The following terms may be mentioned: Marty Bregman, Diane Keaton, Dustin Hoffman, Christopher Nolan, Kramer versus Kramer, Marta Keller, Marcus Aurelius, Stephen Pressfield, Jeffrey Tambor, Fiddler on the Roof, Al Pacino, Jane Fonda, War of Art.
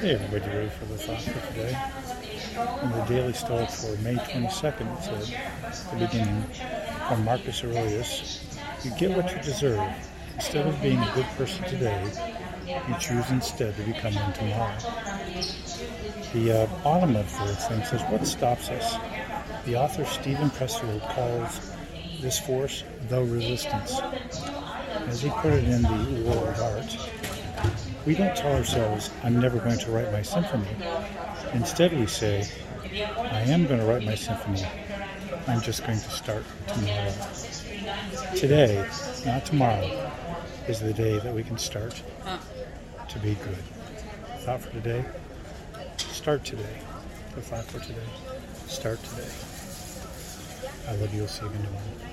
Hey everybody, ready for the thought for today? In the Daily Stoic for May 22nd, it said, the beginning, from Marcus Aurelius, you get what you deserve. Instead of being a good person today, you choose instead to become one tomorrow. The bottom of the thing says, what stops us? The author Stephen Pressfield calls this force the resistance. As he put it in the War of Art, we don't tell ourselves, I'm never going to write my symphony. Instead we say, I am going to write my symphony. I'm just going to start tomorrow. Today, not tomorrow, is the day that we can start to be good. Thought for today, start today. The thought for today, start today. I love you. I'll see you again tomorrow.